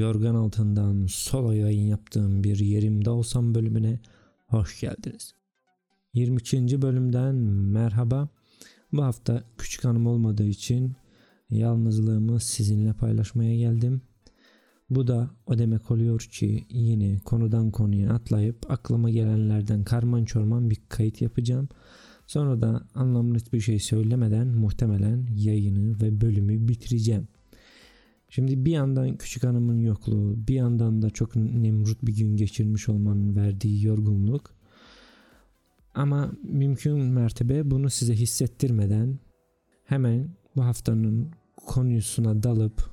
yorgan altından solo yayın yaptığım bir Yerimde Olsan bölümüne hoş geldiniz. 22. bölümden merhaba. Bu hafta küçük hanım olmadığı için yalnızlığımı sizinle paylaşmaya geldim. Bu da o demek oluyor ki yine konudan konuya atlayıp aklıma gelenlerden karman çorman bir kayıt yapacağım. Sonra da anlamlı bir şey söylemeden muhtemelen yayını ve bölümü bitireceğim. Şimdi bir yandan küçük hanımın yokluğu, bir yandan da çok nemrut bir gün geçirmiş olmanın verdiği yorgunluk. Ama mümkün mertebe bunu size hissettirmeden hemen bu haftanın konusuna dalıp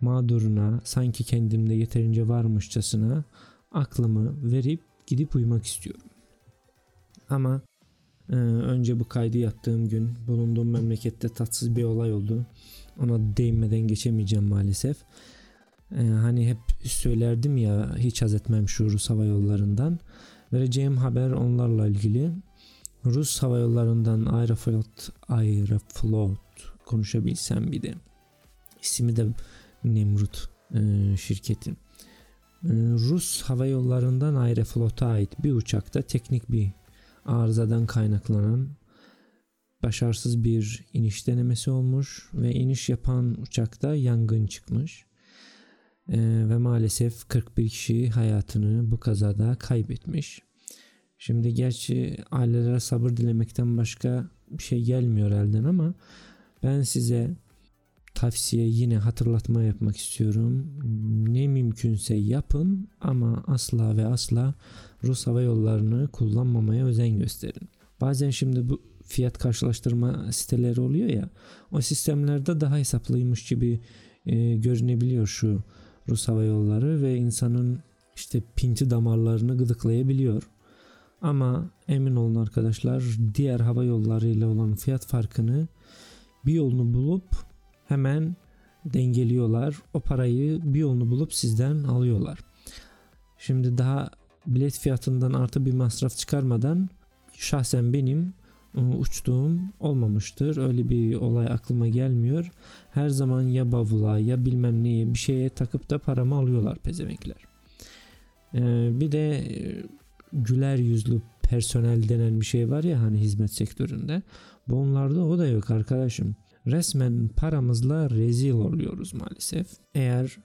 mağduruna, sanki kendimde yeterince varmışçasına aklımı verip gidip uyumak istiyorum. Ama önce bu kaydı yaptığım gün bulunduğum memlekette tatsız bir olay oldu. Ona değinmeden geçemeyeceğim maalesef. Hani hep söylerdim ya, hiç haz etmem şu Rus hava yollarından. Vereceğim haber onlarla ilgili. Rus hava yollarından Aeroflot konuşabilsem bir de. İsmi de Nemrut şirketi. Rus hava yollarından Aeroflot'a ait bir uçakta teknik bir arızadan kaynaklanan başarısız bir iniş denemesi olmuş ve iniş yapan uçakta yangın çıkmış. Ve maalesef 41 kişi hayatını bu kazada kaybetmiş. Şimdi gerçi ailelere sabır dilemekten başka bir şey gelmiyor elden, ama ben size tavsiye, yine hatırlatma yapmak istiyorum. Ne mümkünse yapın ama asla ve asla Rus hava yollarını kullanmamaya özen gösterin. Bazen şimdi bu fiyat karşılaştırma siteleri oluyor ya, o sistemlerde daha hesaplıymış gibi görünebiliyor şu Rus hava yolları ve insanın işte pinti damarlarını gıdıklayabiliyor. Ama emin olun arkadaşlar, diğer hava yollarıyla olan fiyat farkını bir yolunu bulup hemen dengeliyorlar. O parayı bir yolunu bulup sizden alıyorlar. Şimdi daha bilet fiyatından artı bir masraf çıkarmadan şahsen benim uçtuğum olmamıştır. Öyle bir olay aklıma gelmiyor. Her zaman ya bavula ya bilmem neye bir şeye takıp da paramı alıyorlar pezevenkler. Bir de güler yüzlü personel denen bir şey var ya hani hizmet sektöründe. Bunlarda o da yok arkadaşım. Resmen paramızla rezil oluyoruz maalesef. Eğer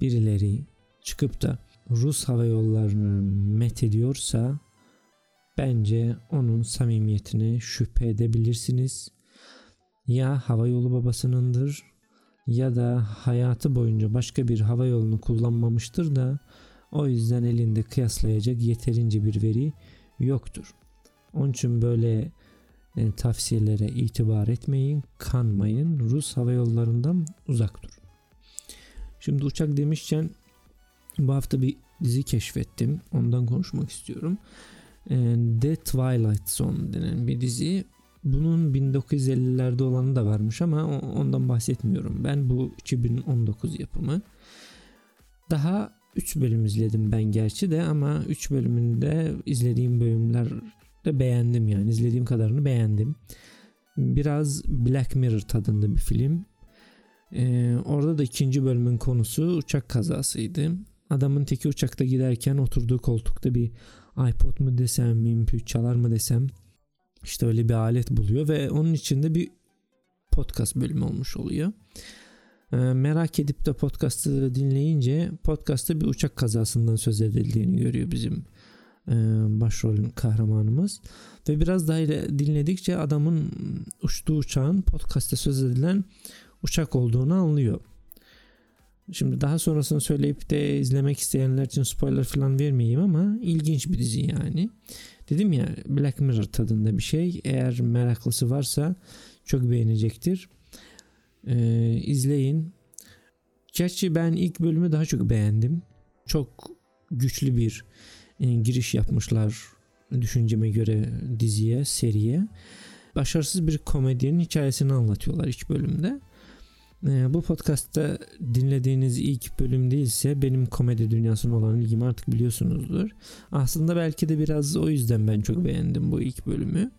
birileri çıkıp da Rus hava yollarını met ediyorsa bence onun samimiyetine şüphe edebilirsiniz. Ya hava yolu babasınındır ya da hayatı boyunca başka bir hava yolunu kullanmamıştır da o yüzden elinde kıyaslayacak yeterince bir veri yoktur. Onun için böyle tavsiyelere itibar etmeyin, kanmayın, Rus hava yollarından uzak durun. Şimdi uçak demişken bu hafta bir dizi keşfettim, ondan konuşmak istiyorum. The Twilight Zone denen bir dizi. Bunun 1950'lerde olanı da varmış ama ondan bahsetmiyorum ben. Bu 2019 yapımı. Daha 3 bölüm izledim ben gerçi de, ama 3 bölümünde izlediğim bölümler de beğendim, yani izlediğim kadarını beğendim. Biraz Black Mirror tadında bir film. Orada da ikinci bölümün konusu uçak kazasıydı. Adamın teki uçakta giderken oturduğu koltukta bir iPod mu desem, MP3 çalar mı desem, işte öyle bir alet buluyor ve onun içinde bir podcast bölümü olmuş oluyor. Merak edip de podcast'ı dinleyince podcast'ta bir uçak kazasından söz edildiğini görüyor bizim başrolün kahramanımız ve biraz daha dinledikçe adamın uçtuğu uçağın podcast'ta söz edilen uçak olduğunu anlıyor. Şimdi daha sonrasını söyleyip de izlemek isteyenler için spoiler falan vermeyeyim ama ilginç bir dizi yani. Dedim ya, Black Mirror tadında bir şey. Eğer meraklısı varsa çok beğenecektir. İzleyin. Gerçi ben ilk bölümü daha çok beğendim. Çok güçlü bir giriş yapmışlar düşünceme göre diziye, seriye. Başarısız bir komedyenin hikayesini anlatıyorlar ilk bölümde. Bu podcast'ta dinlediğiniz ilk bölüm değilse benim komedi dünyasına olan ilgimi artık biliyorsunuzdur. Aslında belki de biraz o yüzden ben çok beğendim bu ilk bölümü.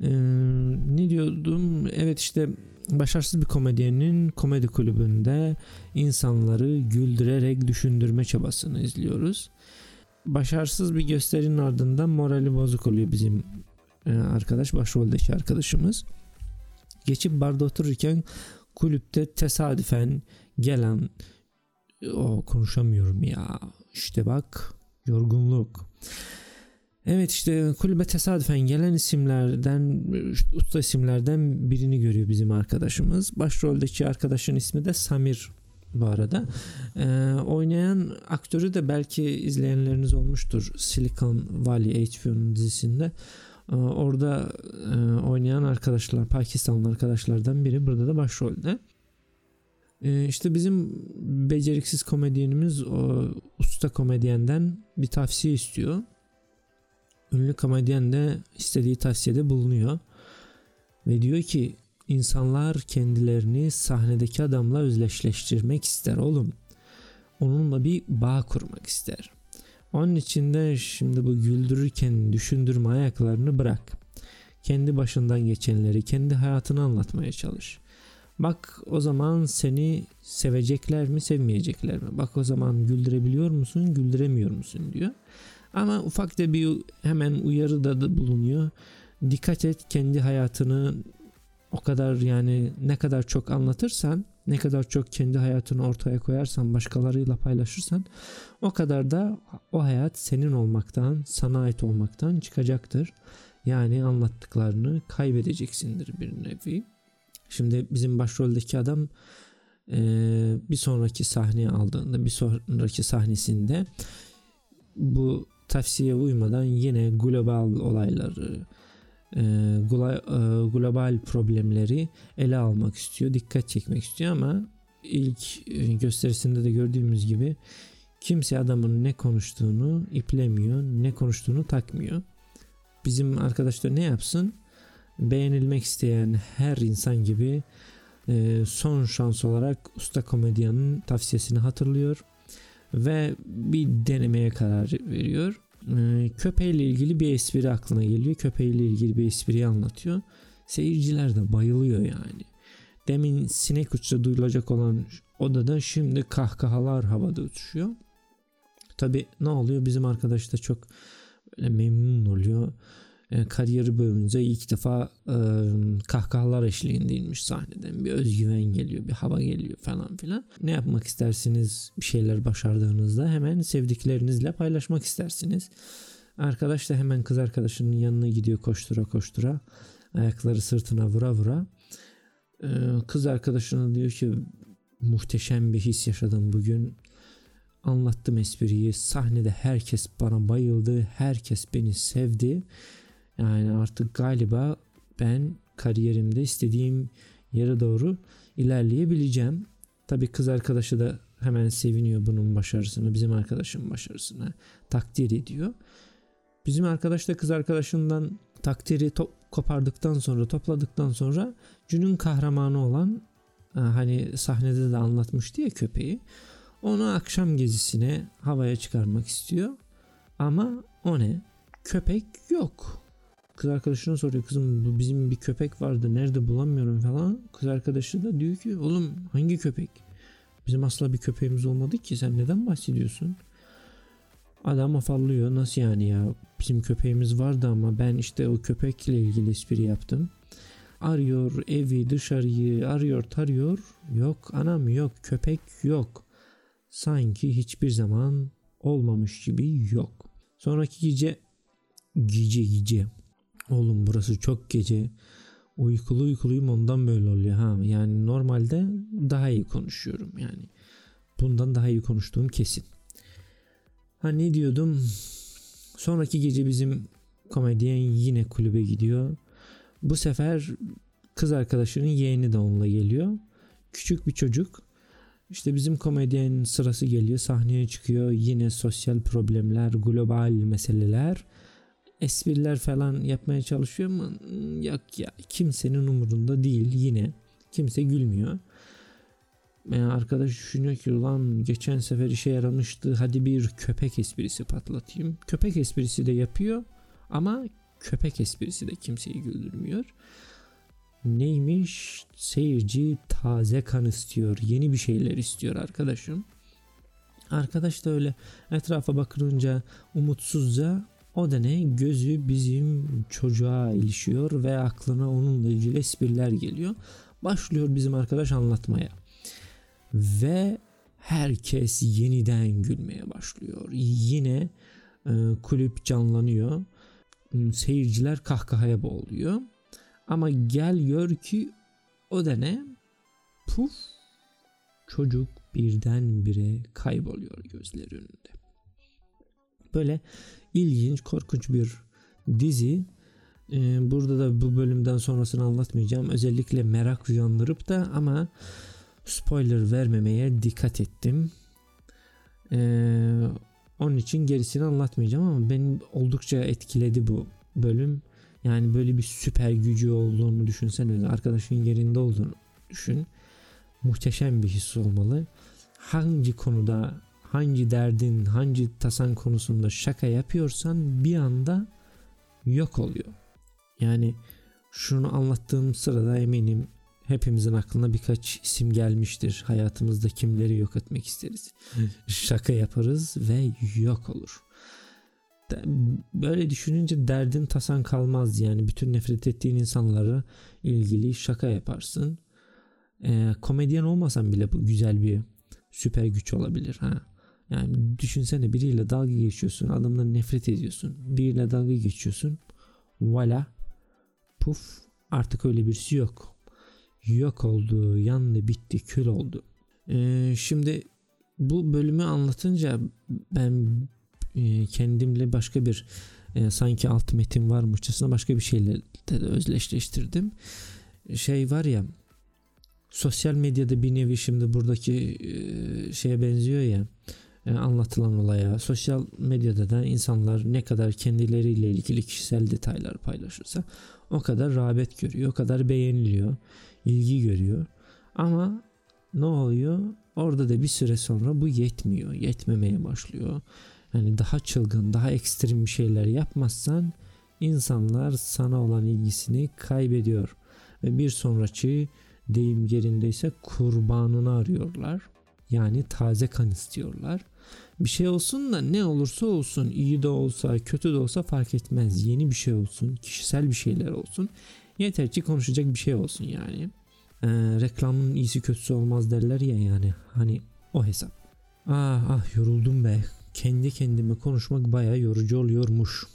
Ne diyordum? Evet işte başarısız bir komedyenin komedi kulübünde insanları güldürerek düşündürme çabasını izliyoruz. Başarısız bir gösterinin ardından morali bozuk oluyor bizim arkadaş, başroldeki arkadaşımız. Geçip barda otururken kulüpte tesadüfen gelen konuşamıyorum ya. İşte bak yorgunluk. Evet işte kulübe tesadüfen gelen isimlerden, usta isimlerden birini görüyor bizim arkadaşımız. Başroldeki arkadaşın ismi de Samir bu arada. Oynayan aktörü de belki izleyenleriniz olmuştur. Silicon Valley HBO'nun dizisinde. Orada oynayan arkadaşlar, Pakistanlı arkadaşlardan biri. Burada da başrolde. İşte bizim beceriksiz komedyenimiz o usta komedyenden bir tavsiye istiyor. Ünlü komedyen de istediği tavsiyede bulunuyor. Ve diyor ki insanlar kendilerini sahnedeki adamla özdeşleştirmek ister oğlum. Onunla bir bağ kurmak ister. Onun için de şimdi bu güldürürken düşündürme ayaklarını bırak. Kendi başından geçenleri, kendi hayatını anlatmaya çalış. Bak o zaman seni sevecekler mi, sevmeyecekler mi? Bak o zaman güldürebiliyor musun, güldüremiyor musun diyor. Ama ufak da bir hemen uyarı da bulunuyor. Dikkat et, kendi hayatını o kadar, yani ne kadar çok anlatırsan, ne kadar çok kendi hayatını ortaya koyarsan, başkalarıyla paylaşırsan o kadar da o hayat senin olmaktan, sana ait olmaktan çıkacaktır. Yani anlattıklarını kaybedeceksindir bir nevi. Şimdi bizim başroldeki adam bir sonraki sahneye aldığında, bir sonraki sahnesinde bu tavsiye uymadan yine global olayları, global problemleri ele almak istiyor, dikkat çekmek istiyor ama ilk gösterisinde de gördüğümüz gibi kimse adamın ne konuştuğunu iplemiyor, ne konuştuğunu takmıyor. Bizim arkadaşlar ne yapsın? Beğenilmek isteyen her insan gibi son şans olarak usta komedyanın tavsiyesini hatırlıyor ve bir denemeye karar veriyor. Köpeğiyle ilgili bir espri aklına geliyor. Köpeğiyle ilgili bir espriyi anlatıyor. Seyirciler de bayılıyor yani. Demin sinek uçuşu duyulacak olan odada şimdi kahkahalar havada uçuşuyor. Tabii ne oluyor? Bizim arkadaş da çok memnun oluyor. Kariyeri boyunca ilk defa kahkahalar eşliğinde inmiş sahneden. Bir özgüven geliyor, bir hava geliyor falan filan. Ne yapmak istersiniz bir şeyler başardığınızda? Hemen sevdiklerinizle paylaşmak istersiniz. Arkadaş da hemen kız arkadaşının yanına gidiyor koştura koştura. Ayakları sırtına vura vura. Kız arkadaşına diyor ki muhteşem bir his yaşadım bugün. Anlattım espriyi. Sahnede herkes bana bayıldı. Herkes beni sevdi. Yani artık galiba ben kariyerimde istediğim yere doğru ilerleyebileceğim. Tabii kız arkadaşı da hemen seviniyor bunun başarısını, bizim arkadaşın başarısını takdir ediyor. Bizim arkadaş da kız arkadaşından takdiri kopardıktan sonra, topladıktan sonra günün kahramanı olan, hani sahnede de anlatmıştı ya köpeği, onu akşam gezisine havaya çıkarmak istiyor. Ama o ne? Köpek yok. Kız arkadaşına soruyor, kızım bizim bir köpek vardı nerede, bulamıyorum falan. Kız arkadaşı da diyor ki oğlum hangi köpek? Bizim asla bir köpeğimiz olmadı ki, sen neden bahsediyorsun? Adam afallıyor, nasıl yani ya, bizim köpeğimiz vardı ama ben işte o köpekle ilgili espri yaptım. Arıyor evi, dışarıyı, arıyor tarıyor, yok anam yok, köpek yok. Sanki hiçbir zaman olmamış gibi yok. Sonraki gece. Oğlum burası çok gece. Uykuluyum ondan böyle oluyor ha. Yani normalde daha iyi konuşuyorum yani. Bundan daha iyi konuştuğum kesin. Ha ne diyordum? Sonraki gece bizim komedyen yine kulübe gidiyor. Bu sefer kız arkadaşının yeğeni de onunla geliyor. Küçük bir çocuk. İşte bizim komedyenin sırası geliyor, sahneye çıkıyor, yine sosyal problemler, global meseleler, espriler falan yapmaya çalışıyor ama yok ya, kimsenin umurunda değil, yine kimse gülmüyor. Yani arkadaş düşünüyor ki ulan geçen sefer işe yaramıştı, hadi bir köpek esprisi patlatayım. Köpek esprisi de yapıyor ama Köpek esprisi de kimseyi güldürmüyor. Neymiş? Seyirci taze kan istiyor. Yeni bir şeyler istiyor arkadaşım. Arkadaş da öyle etrafa bakınca umutsuzca o da ne? Gözü bizim çocuğa ilişiyor ve aklına onunla ilgili espriler geliyor. Başlıyor bizim arkadaş anlatmaya. Ve herkes yeniden gülmeye başlıyor. Yine kulüp canlanıyor. Seyirciler kahkahaya boğuluyor. Ama gel gör ki o da ne? Puf! Çocuk birdenbire kayboluyor gözleri önünde. Böyle ilginç, korkunç bir dizi. Burada da bu bölümden sonrasını anlatmayacağım. Özellikle merak uyandırıp da ama spoiler vermemeye dikkat ettim. Onun için gerisini anlatmayacağım ama beni oldukça etkiledi bu bölüm. Yani böyle bir süper gücü olduğunu düşünsene. Arkadaşın yerinde olduğunu düşün. Muhteşem bir his olmalı. Hangi konuda, hangi derdin, hangi tasan konusunda şaka yapıyorsan bir anda yok oluyor. Yani şunu anlattığım sırada eminim hepimizin aklına birkaç isim gelmiştir. Hayatımızda kimleri yok etmek isteriz. Şaka yaparız ve yok olur. Böyle düşününce derdin tasan kalmaz. Yani bütün nefret ettiğin insanlara ilgili şaka yaparsın. Komedyen olmasan bile bu güzel bir süper güç olabilir. Yani düşünsene, biriyle dalga geçiyorsun. Adamdan nefret ediyorsun. Biriyle dalga geçiyorsun. Voilà. Puf. Artık öyle birisi yok. Yok oldu, yandı, bitti, kül oldu. Şimdi bu bölümü anlatınca ben kendimle başka bir sanki alt metin varmışçasına başka bir şeyle de özdeşleştirdim. Şey var ya, sosyal medyada bir nevi şimdi buradaki şeye benziyor ya, anlatılan olaya. Sosyal medyada da insanlar ne kadar kendileriyle ilgili kişisel detaylar paylaşırsa o kadar rağbet görüyor, o kadar beğeniliyor, ilgi görüyor. Ama ne oluyor? Orada da bir süre sonra bu yetmiyor, yetmemeye başlıyor. Yani daha çılgın, daha ekstrem bir şeyler yapmazsan insanlar sana olan ilgisini kaybediyor. Ve bir sonraki, deyim yerindeyse, kurbanını arıyorlar. Yani taze kan istiyorlar. Bir şey olsun da ne olursa olsun, iyi de olsa kötü de olsa fark etmez. Yeni bir şey olsun, kişisel bir şeyler olsun. Yeter ki konuşacak bir şey olsun yani. Reklamın iyisi kötüsü olmaz derler ya, yani hani o hesap. Ah yoruldum be. Kendi kendime konuşmak bayağı yorucu oluyormuş.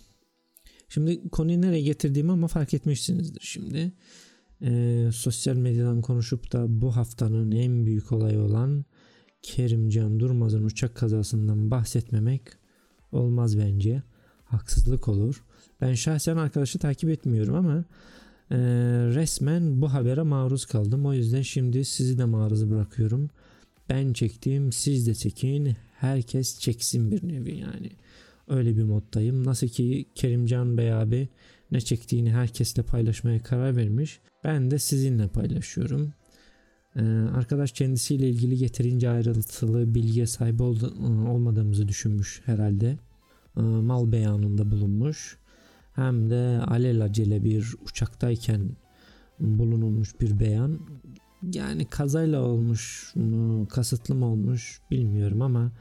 Şimdi konuyu nereye getirdiğimi ama fark etmişsinizdir şimdi. Sosyal medyadan konuşup da bu haftanın en büyük olayı olan Kerimcan Durmaz'ın uçak kazasından bahsetmemek olmaz bence. Haksızlık olur. Ben şahsen arkadaşı takip etmiyorum ama resmen bu habere maruz kaldım. O yüzden şimdi sizi de maruz bırakıyorum. Ben çektim, siz de çekin. Herkes çeksin bir nevi yani. Öyle bir moddayım. Nasıl ki Kerimcan Bey abi ne çektiğini herkesle paylaşmaya karar vermiş. Ben de sizinle paylaşıyorum. Arkadaş kendisiyle ilgili yeterince ayrıntılı bilgiye sahip olmadığımızı düşünmüş herhalde. Mal beyanında bulunmuş. Hem de alelacele bir uçaktayken bulunulmuş bir beyan. Yani kazayla olmuş mu, kasıtlı mı olmuş bilmiyorum ama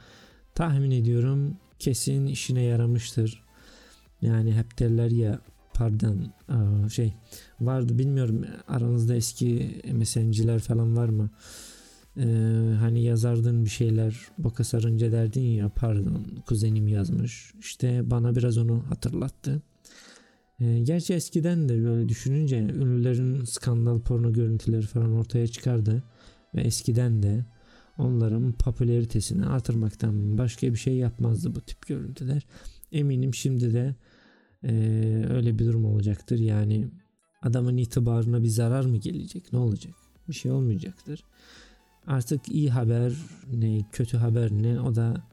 tahmin ediyorum kesin işine yaramıştır. Yani hep derler ya, pardon şey vardı, bilmiyorum aranızda eski MSN'ciler falan var mı? Hani yazardın bir şeyler, boka sarınca derdin ya, pardon kuzenim yazmış. İşte bana biraz onu hatırlattı. Gerçi eskiden de böyle düşününce ünlülerin skandal porno görüntüleri falan ortaya çıkardı. Ve eskiden de onların popülaritesini artırmaktan başka bir şey yapmazdı bu tip görüntüler. Eminim şimdi de öyle bir durum olacaktır. Yani adamın itibarına bir zarar mı gelecek? Ne olacak? Bir şey olmayacaktır. Artık iyi haber ne, kötü haber ne, o da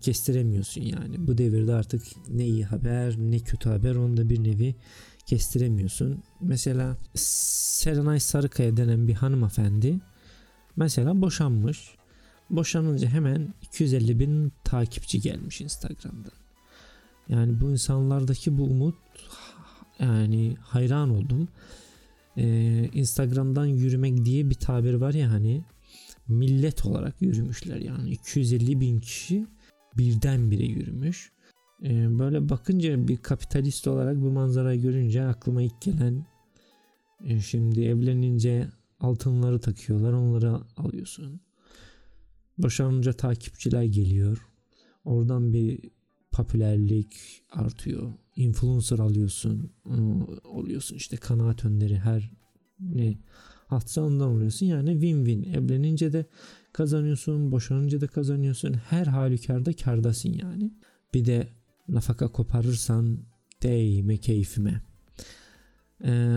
kestiremiyorsun yani. Bu devirde artık ne iyi haber ne kötü haber, onu da bir nevi kestiremiyorsun. Mesela Serenay Sarıkaya denen bir hanımefendi mesela boşanmış. Boşanınca hemen 250 bin takipçi gelmiş Instagram'da. Yani bu insanlardaki bu umut yani hayran oldum. Instagram'dan yürümek diye bir tabir var ya, hani millet olarak yürümüşler yani 250 bin kişi birdenbire yürümüş. Böyle bakınca bir kapitalist olarak bu manzarayı görünce aklıma ilk gelen, şimdi evlenince altınları takıyorlar, onları alıyorsun. Boşanınca takipçiler geliyor. Oradan bir popülerlik artıyor. Influencer alıyorsun. Oluyorsun işte kanaat önderi, her ne atsa ondan oluyorsun. Yani win-win. Evlenince de kazanıyorsun. Boşanınca da kazanıyorsun. Her halükarda kardasın yani. Bir de nafaka koparırsan değme keyfime.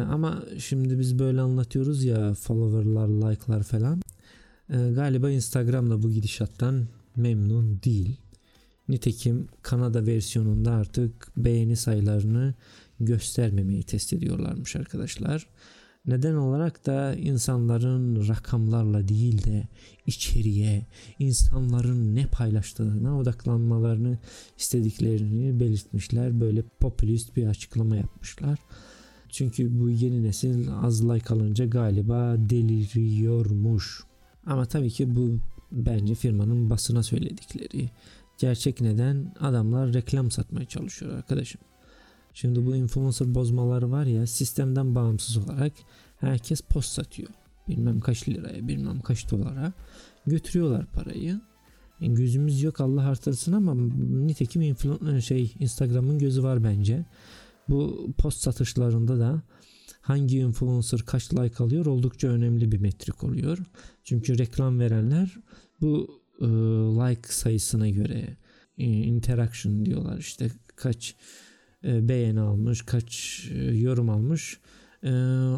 Ama şimdi biz böyle anlatıyoruz ya, followerlar, like'lar falan. Galiba Instagram da bu gidişattan memnun değil. Nitekim Kanada versiyonunda artık beğeni sayılarını göstermemeyi test ediyorlarmış arkadaşlar. Neden olarak da insanların rakamlarla değil de içeriye, insanların ne paylaştığına odaklanmalarını istediklerini belirtmişler. Böyle popülist bir açıklama yapmışlar. Çünkü bu yeni nesil az like alınca galiba deliriyormuş. Ama tabii ki bu bence firmanın basına söyledikleri. Gerçek neden? Adamlar reklam satmaya çalışıyor arkadaşım. Şimdi bu influencer bozmaları var ya, sistemden bağımsız olarak herkes post satıyor. Bilmem kaç liraya, bilmem kaç dolara götürüyorlar parayı. Gözümüz yok Allah artırsın ama nitekim Instagram'ın gözü var bence. Bu post satışlarında da hangi influencer kaç like alıyor oldukça önemli bir metrik oluyor. Çünkü reklam verenler bu like sayısına göre interaction diyorlar, işte kaç beğeni almış, kaç yorum almış,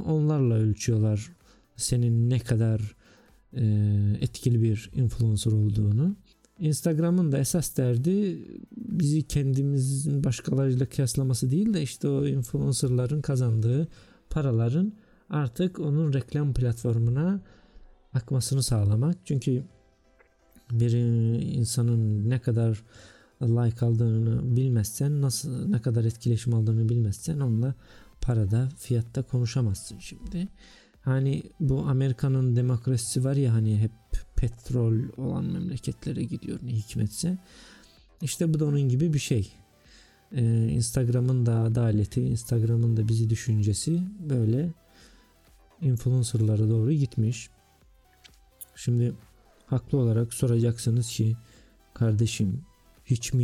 onlarla ölçüyorlar senin ne kadar etkili bir influencer olduğunu. Instagram'ın da esas derdi bizi kendimizin başkalarıyla kıyaslaması değil de işte o influencerların kazandığı paraların artık onun reklam platformuna akmasını sağlamak. Çünkü bir insanın ne kadar like aldığını bilmezsen, nasıl, ne kadar etkileşim aldığını bilmezsen onunla parada, fiyatta konuşamazsın şimdi. Hani bu Amerika'nın demokrasisi var ya, hani hep petrol olan memleketlere gidiyor ne hikmetse. İşte bu da onun gibi bir şey. Instagram'ın da adaleti, Instagram'ın da bizi düşüncesi böyle influencerlara doğru gitmiş. Şimdi haklı olarak soracaksınız ki kardeşim hiç mi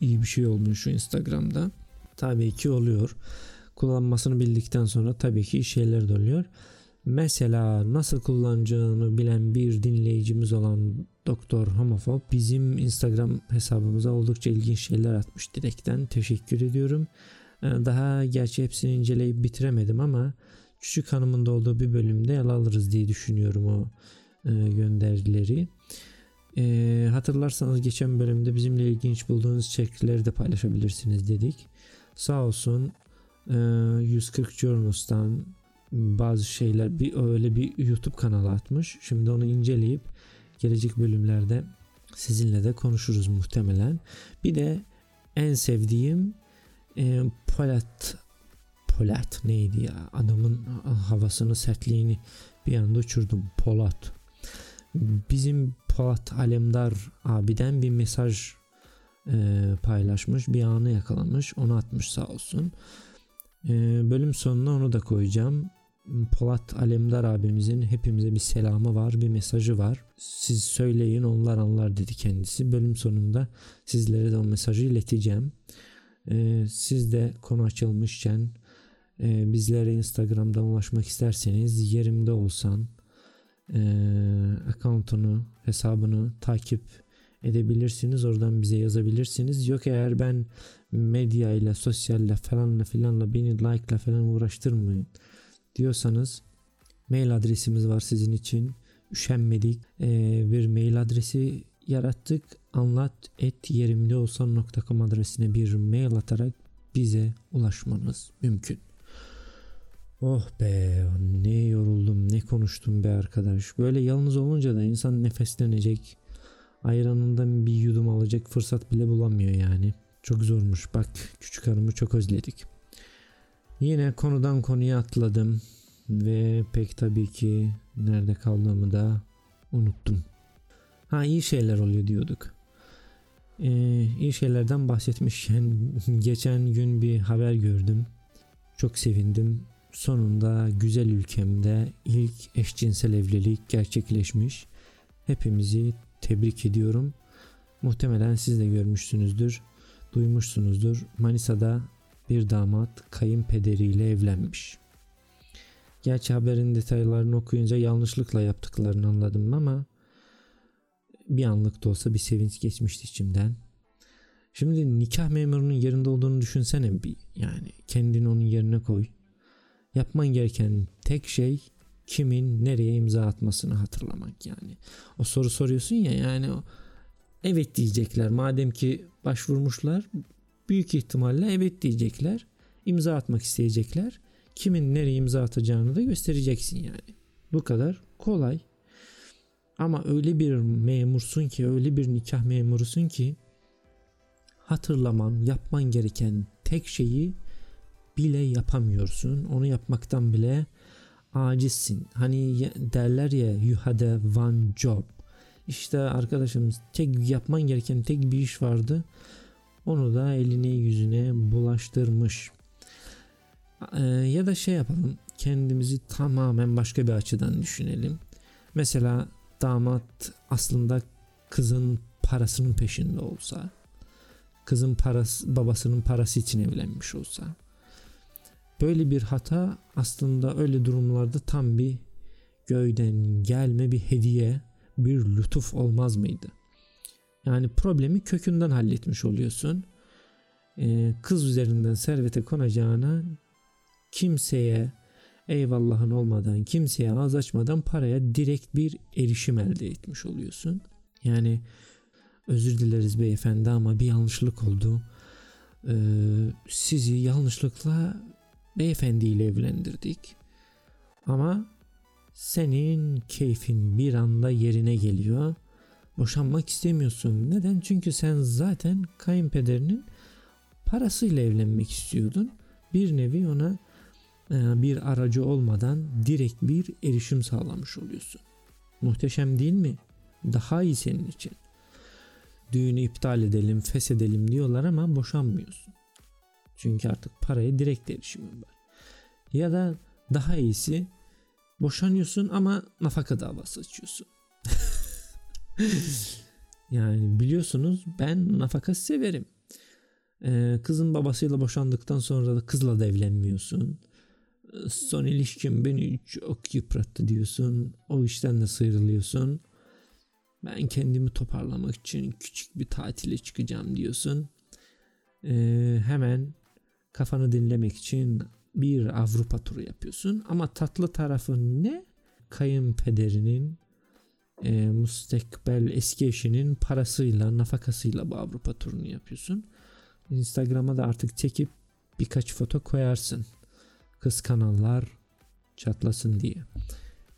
iyi bir şey olmuyor şu Instagram'da? Tabii ki oluyor. Kullanmasını bildikten sonra tabii ki şeyler de oluyor. Mesela nasıl kullanacağını bilen bir dinleyicimiz olan Doktor Homofob bizim Instagram hesabımıza oldukça ilginç şeyler atmış direkten. Teşekkür ediyorum. Daha gerçi hepsini inceleyip bitiremedim ama Küçük Hanım'ın da olduğu bir bölümde ele alırız diye düşünüyorum o gönderileri. Hatırlarsanız geçen bölümde bizimle ilginç bulduğunuz çekleri de paylaşabilirsiniz dedik. Sağ olsun 140 Journals'tan bazı şeyler, öyle bir YouTube kanalı atmış. Şimdi onu inceleyip gelecek bölümlerde sizinle de konuşuruz muhtemelen. Bir de en sevdiğim Polat neydi ya? Adamın havasını, sertliğini bir anda uçurdum. Polat. Bizim Polat Alemdar abiden bir mesaj paylaşmış. Bir anı yakalamış. Onu atmış sağ olsun. Bölüm sonuna onu da koyacağım. Polat Alemdar abimizin hepimize bir selamı var, bir mesajı var. Siz söyleyin, onlar anlar dedi kendisi. Bölüm sonunda sizlere de o mesajı ileteceğim. Siz de konu açılmışken bizlere Instagram'dan ulaşmak isterseniz Yerimde Olsan account'unu, hesabını takip edebilirsiniz. Oradan bize yazabilirsiniz. Yok eğer ben medyayla, sosyalle falanla filanla, beni like'la falan uğraştırmayın diyorsanız mail adresimiz var sizin için. Üşenmedik. Bir mail adresi yarattık. anlat@yerimdeolsan.com adresine bir mail atarak bize ulaşmanız mümkün. Oh be, ne yoruldum, ne konuştum be arkadaş. Böyle yalnız olunca da insan nefeslenecek, ayranından bir yudum alacak fırsat bile bulamıyor yani. Çok zormuş. Bak Küçük Hanım'ı çok özledik. Yine konudan konuya atladım ve pek tabii ki nerede kaldığımı da unuttum. İyi şeyler oluyor diyorduk. İyi şeylerden bahsetmişken geçen gün bir haber gördüm. Çok sevindim. Sonunda güzel ülkemde ilk eşcinsel evlilik gerçekleşmiş. Hepimizi tebrik ediyorum. Muhtemelen siz de görmüşsünüzdür, duymuşsunuzdur. Manisa'da bir damat kayınpederiyle evlenmiş. Gerçi haberin detaylarını okuyunca yanlışlıkla yaptıklarını anladım ama bir anlık da olsa bir sevinç geçmişti içimden. Şimdi nikah memurunun yerinde olduğunu düşünsene bir. Yani kendini onun yerine koy. Yapman gereken tek şey kimin nereye imza atmasını hatırlamak yani. O soru soruyorsun ya yani evet diyecekler. Madem ki başvurmuşlar büyük ihtimalle evet diyecekler. İmza atmak isteyecekler. Kimin nereye imza atacağını da göstereceksin yani. Bu kadar kolay. Ama öyle bir memursun ki, öyle bir nikah memurusun ki hatırlaman, yapman gereken tek şeyi bile yapamıyorsun. Onu yapmaktan bile acizsin. Hani derler ya you had a one job. İşte arkadaşım tek yapman gereken tek bir iş vardı. Onu da eline yüzüne bulaştırmış. Ya da şey yapalım. Kendimizi tamamen başka bir açıdan düşünelim. Mesela damat aslında kızın parasının peşinde olsa, kızın parası, babasının parası için evlenmiş olsa. Böyle bir hata aslında öyle durumlarda tam bir göğden gelme bir hediye, bir lütuf olmaz mıydı? Yani problemi kökünden halletmiş oluyorsun. Kız üzerinden servete konacağına kimseye eyvallahın olmadan, kimseye ağız açmadan paraya direkt bir erişim elde etmiş oluyorsun. Yani özür dileriz beyefendi ama bir yanlışlık oldu. Sizi yanlışlıkla beyefendiyle evlendirdik. Ama senin keyfin bir anda yerine geliyor. Boşanmak istemiyorsun. Neden? Çünkü sen zaten kayınpederinin parasıyla evlenmek istiyordun. Bir nevi ona bir aracı olmadan direkt bir erişim sağlamış oluyorsun. Muhteşem değil mi? Daha iyi senin için. Düğünü iptal edelim, feshedelim diyorlar ama boşanmıyorsun. Çünkü artık paraya direkt erişimin var. Ya da daha iyisi boşanıyorsun ama nafaka davası açıyorsun. Yani biliyorsunuz ben nafaka severim. Kızın babasıyla boşandıktan sonra da kızla da evlenmiyorsun. Son ilişkim beni çok yıprattı diyorsun. O işten de sıyrılıyorsun. Ben kendimi toparlamak için küçük bir tatile çıkacağım diyorsun. Hemen kafanı dinlemek için bir Avrupa turu yapıyorsun. Ama tatlı tarafı ne? Kayınpederinin müstakbel eski eşinin parasıyla, nafakasıyla bu Avrupa turunu yapıyorsun. Instagram'a da artık çekip birkaç foto koyarsın. Kıskananlar çatlasın diye.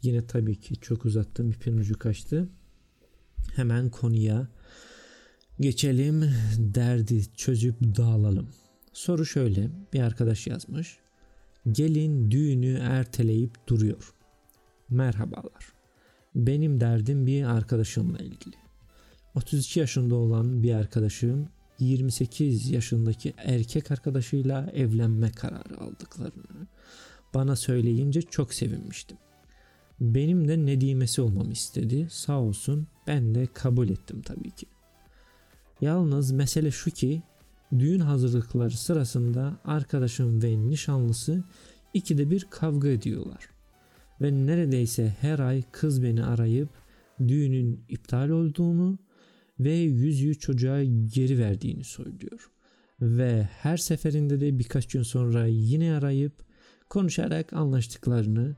Yine tabii ki çok uzattım, ipin ucu kaçtı. Hemen konuya geçelim, derdi çözüp dağılalım. Soru şöyle, bir arkadaş yazmış. Gelin düğünü erteleyip duruyor. Merhabalar. Benim derdim bir arkadaşımla ilgili. 32 yaşında olan bir arkadaşım 28 yaşındaki erkek arkadaşıyla evlenme kararı aldıklarını bana söyleyince çok sevinmiştim. Benim de nedimesi olmamı istedi. Sağ olsun ben de kabul ettim tabii ki. Yalnız mesele şu ki düğün hazırlıkları sırasında arkadaşım ve nişanlısı ikide bir kavga ediyorlar. Ve neredeyse her ay kız beni arayıp düğünün iptal olduğunu ve yüzüğü çocuğa geri verdiğini söylüyor. Ve her seferinde de birkaç gün sonra yine arayıp konuşarak anlaştıklarını,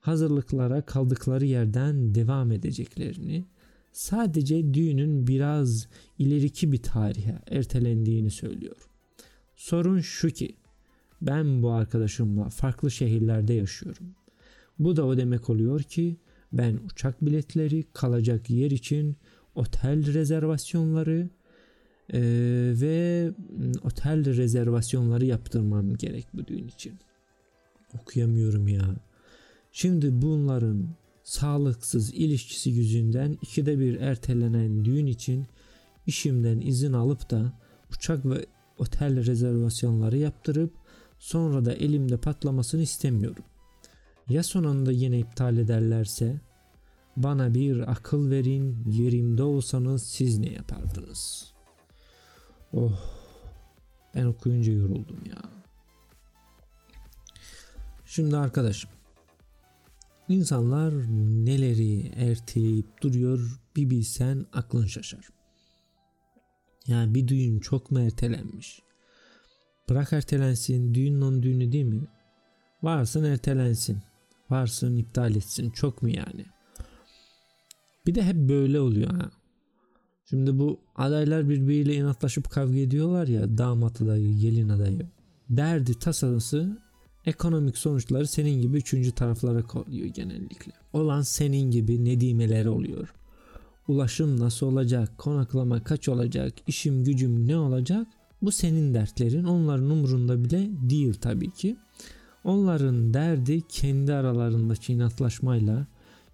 hazırlıklara kaldıkları yerden devam edeceklerini, sadece düğünün biraz ileriki bir tarihe ertelendiğini söylüyor. Sorun şu ki ben bu arkadaşımla farklı şehirlerde yaşıyorum. Bu da o demek oluyor ki ben uçak biletleri, kalacak yer için otel rezervasyonları ve otel rezervasyonları yaptırmam gerek bu düğün için. okuyamıyorum ya. Şimdi bunların sağlıksız ilişkisi yüzünden 2'de 1 ertelenen düğün için işimden izin alıp da uçak ve otel rezervasyonları yaptırıp sonra da elimde patlamasını istemiyorum. Ya son anda yine iptal ederlerse? Bana bir akıl verin, yerimde olsanız siz ne yapardınız? Oh, ben okuyunca yoruldum ya. Şimdi arkadaşım, insanlar neleri erteleyip duruyor bir bilsen aklın şaşar. Yani bir düğün çok mu ertelenmiş? Bırak ertelensin, düğünün düğünü değil mi? Varsın ertelensin, varsın iptal etsin, çok mu yani? Bir de hep böyle oluyor ha. Şimdi bu adaylar birbiriyle inatlaşıp kavga ediyorlar ya, damat adayı, gelin adayı. Derdi, tasası, ekonomik sonuçları senin gibi üçüncü taraflara kalıyor genellikle. Olan senin gibi nedimeler oluyor. Ulaşım nasıl olacak, konaklama kaç olacak, işim gücüm ne olacak? Bu senin dertlerin, onların umurunda bile değil tabii ki. Onların derdi kendi aralarındaki inatlaşmayla,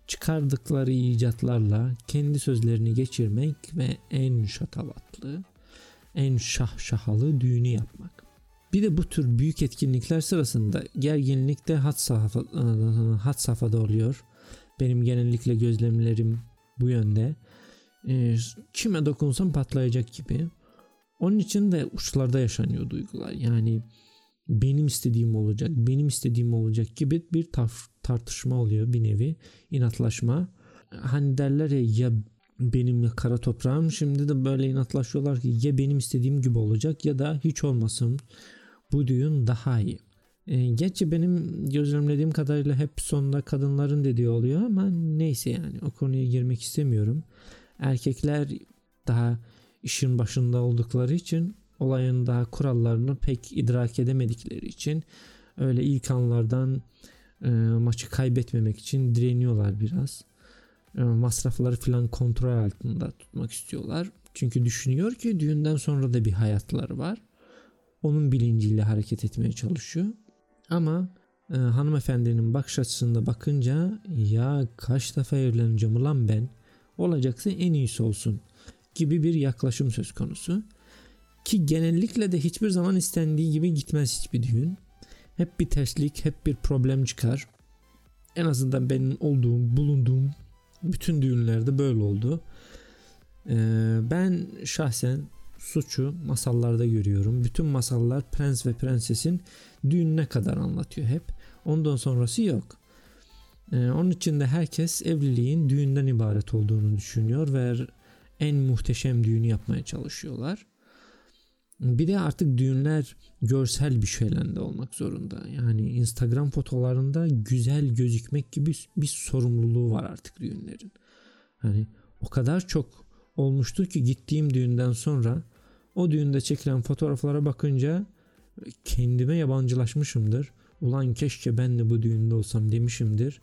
çıkardıkları icatlarla kendi sözlerini geçirmek ve en şatavatlı, en şahşahalı düğünü yapmak. Bir de bu tür büyük etkinlikler sırasında gerginlik de had safhada oluyor. Benim genellikle gözlemlerim bu yönde. Kime dokunsam patlayacak gibi. Onun için de uçlarda yaşanıyor duygular. Yani benim istediğim olacak, benim istediğim olacak gibi bir tartışma oluyor, bir nevi inatlaşma. Hani derler ya benim ya kara toprağım, şimdi de böyle inatlaşıyorlar ki ya benim istediğim gibi olacak ya da hiç olmasın, bu düğün daha iyi. Gerçi benim gözlemlediğim kadarıyla hep sonunda kadınların dediği oluyor ama neyse, yani o konuya girmek istemiyorum. Erkekler daha işin başında oldukları için, olayın daha kurallarını pek idrak edemedikleri için öyle ilk anlardan maçı kaybetmemek için direniyorlar biraz. Masrafları falan kontrol altında tutmak istiyorlar. Çünkü düşünüyor ki düğünden sonra da bir hayatları var. Onun bilinciyle hareket etmeye çalışıyor. Ama hanımefendinin bakış açısında bakınca ya kaç defa evleneceğim ulan ben, olacaksa en iyisi olsun gibi bir yaklaşım söz konusu. Ki genellikle de hiçbir zaman istendiği gibi gitmez hiçbir düğün. Hep bir terslik, hep bir problem çıkar. En azından benim bulunduğum bütün düğünlerde böyle oldu. Ben şahsen suçu masallarda görüyorum. Bütün masallar prens ve prensesin düğününe kadar anlatıyor hep. Ondan sonrası yok. Onun için de herkes evliliğin düğünden ibaret olduğunu düşünüyor ve en muhteşem düğünü yapmaya çalışıyorlar. Bir de artık düğünler görsel bir şeyle de olmak zorunda. Yani Instagram fotolarında güzel gözükmek gibi bir sorumluluğu var artık düğünlerin. Hani o kadar çok olmuştu ki gittiğim düğünden sonra o düğünde çekilen fotoğraflara bakınca kendime yabancılaşmışımdır. Ulan keşke ben de bu düğünde olsam demişimdir.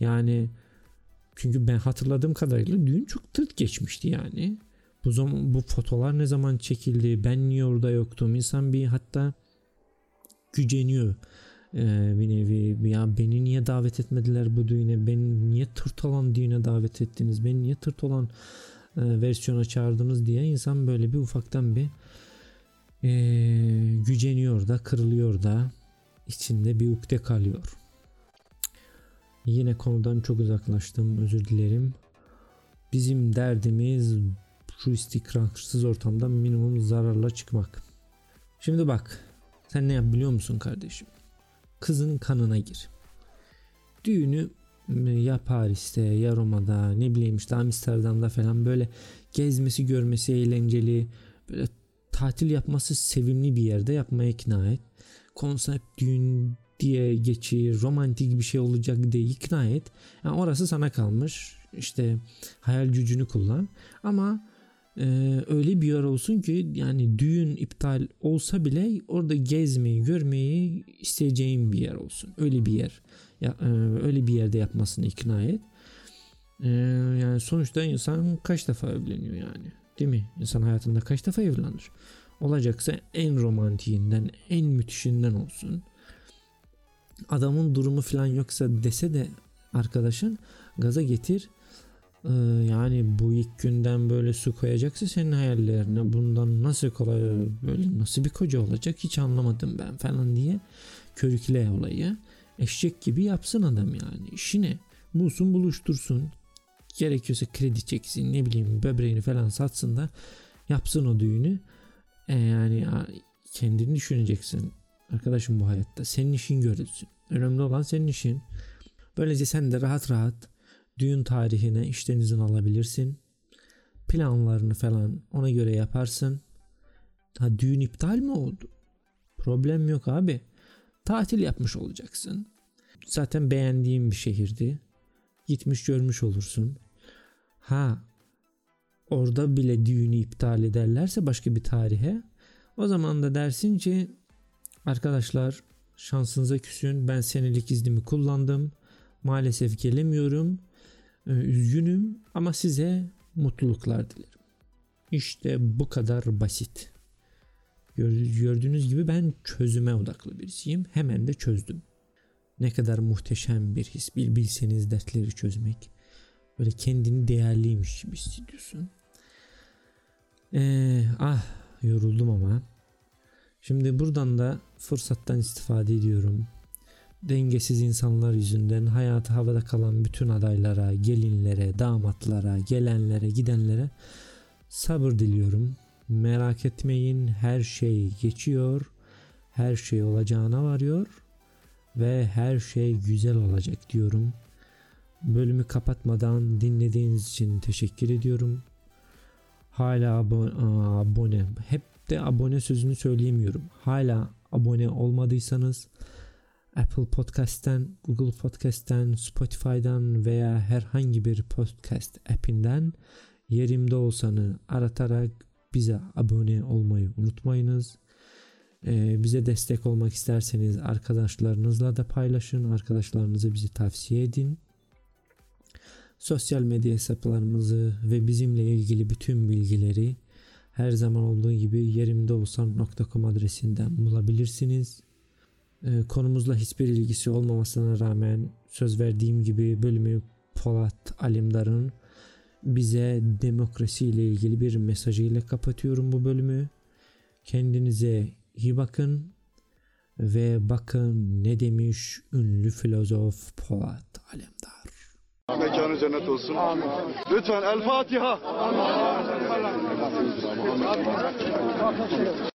Yani çünkü ben hatırladığım kadarıyla düğün çok tırt geçmişti yani. Bu fotolar ne zaman çekildi, ben niye orada yoktum, insan bir hatta güceniyor bir nevi, ya beni niye davet etmediler bu düğüne, beni niye tırt olan düğüne davet ettiniz, beni niye tırt olan versiyona çağırdınız diye insan böyle bir ufaktan bir güceniyor da, kırılıyor da, içinde bir ukde kalıyor. Yine konudan çok uzaklaştım, özür dilerim. Bizim derdimiz şu istikrarsız ortamda minimum zararla çıkmak. Şimdi bak, sen ne yap biliyor musun kardeşim? Kızın kanına gir. Düğünü ya Paris'te ya Roma'da, ne bileyim işte Amsterdam'da falan böyle gezmesi, görmesi eğlenceli, böyle tatil yapması sevimli bir yerde yapmaya ikna et. Konsept düğün diye geçir, romantik bir şey olacak diye ikna et. Yani orası sana kalmış. İşte hayal gücünü kullan. Ama öyle bir yer olsun ki yani düğün iptal olsa bile orada gezmeyi, görmeyi isteyeceğim bir yer olsun. Öyle bir yer. Ya, öyle bir yerde yapmasını ikna et. Yani sonuçta insan kaç defa evleniyor yani? Değil mi? İnsan hayatında kaç defa evlenir? Olacaksa en romantiğinden, en müthişinden olsun. adamın durumu falan yoksa dese de arkadaşın gaza getir. Yani bu ilk günden böyle su koyacaksa senin hayallerine, bundan nasıl kolay böyle nasıl bir koca olacak hiç anlamadım ben falan diye körükle olayı. Eşek gibi yapsın adam yani. İşi ne? Bulsun buluştursun. Gerekiyorsa kredi çeksin, ne bileyim böbreğini falan satsın da yapsın o düğünü. Yani kendini düşüneceksin arkadaşım bu hayatta. Senin işin görülsün. Önemli olan senin işin. Böylece sen de rahat rahat düğün tarihine işten izin alabilirsin. Planlarını falan ona göre yaparsın. Ha, düğün iptal mi oldu? Problem yok abi. Tatil yapmış olacaksın. Zaten beğendiğim bir şehirdi. Gitmiş görmüş olursun. Ha, orada bile düğünü iptal ederlerse başka bir tarihe, o zaman da dersin ki arkadaşlar şansınıza küsün, ben senelik iznimi kullandım. Maalesef gelemiyorum. Üzgünüm ama size mutluluklar dilerim. İşte bu kadar basit. Gördüğünüz gibi ben çözüme odaklı birisiyim. Hemen de çözdüm. Ne kadar muhteşem bir his. Bilseniz dertleri çözmek. Böyle kendini değerliymiş gibi hissediyorsun. Yoruldum ama. Şimdi buradan da fırsattan istifade ediyorum. Dengesiz insanlar yüzünden hayatı havada kalan bütün adaylara, gelinlere, damatlara, gelenlere, gidenlere sabır diliyorum. Merak etmeyin, her şey geçiyor, her şey olacağına varıyor ve her şey güzel olacak diyorum. Bölümü kapatmadan dinlediğiniz için teşekkür ediyorum. Hala abone, hep de abone sözünü söyleyemiyorum. Hala abone olmadıysanız Apple Podcast'ten, Google Podcast'ten, Spotify'dan veya herhangi bir podcast app'inden Yerimde Olsan'ı aratarak bize abone olmayı unutmayınız. Bize destek olmak isterseniz arkadaşlarınızla da paylaşın. Arkadaşlarınızı bizi tavsiye edin. Sosyal medya hesaplarımızı ve bizimle ilgili bütün bilgileri her zaman olduğu gibi yerimdeolsan.com adresinden bulabilirsiniz. Konumuzla hiçbir ilgisi olmamasına rağmen söz verdiğim gibi bölümü Polat Alemdar'ın bize demokrasi ile ilgili bir mesajıyla kapatıyorum bu bölümü. Kendinize iyi bakın ve bakın ne demiş ünlü filozof Polat Alemdar. Mekanı cennet olsun. Amin. Lütfen El Fatiha. Amin.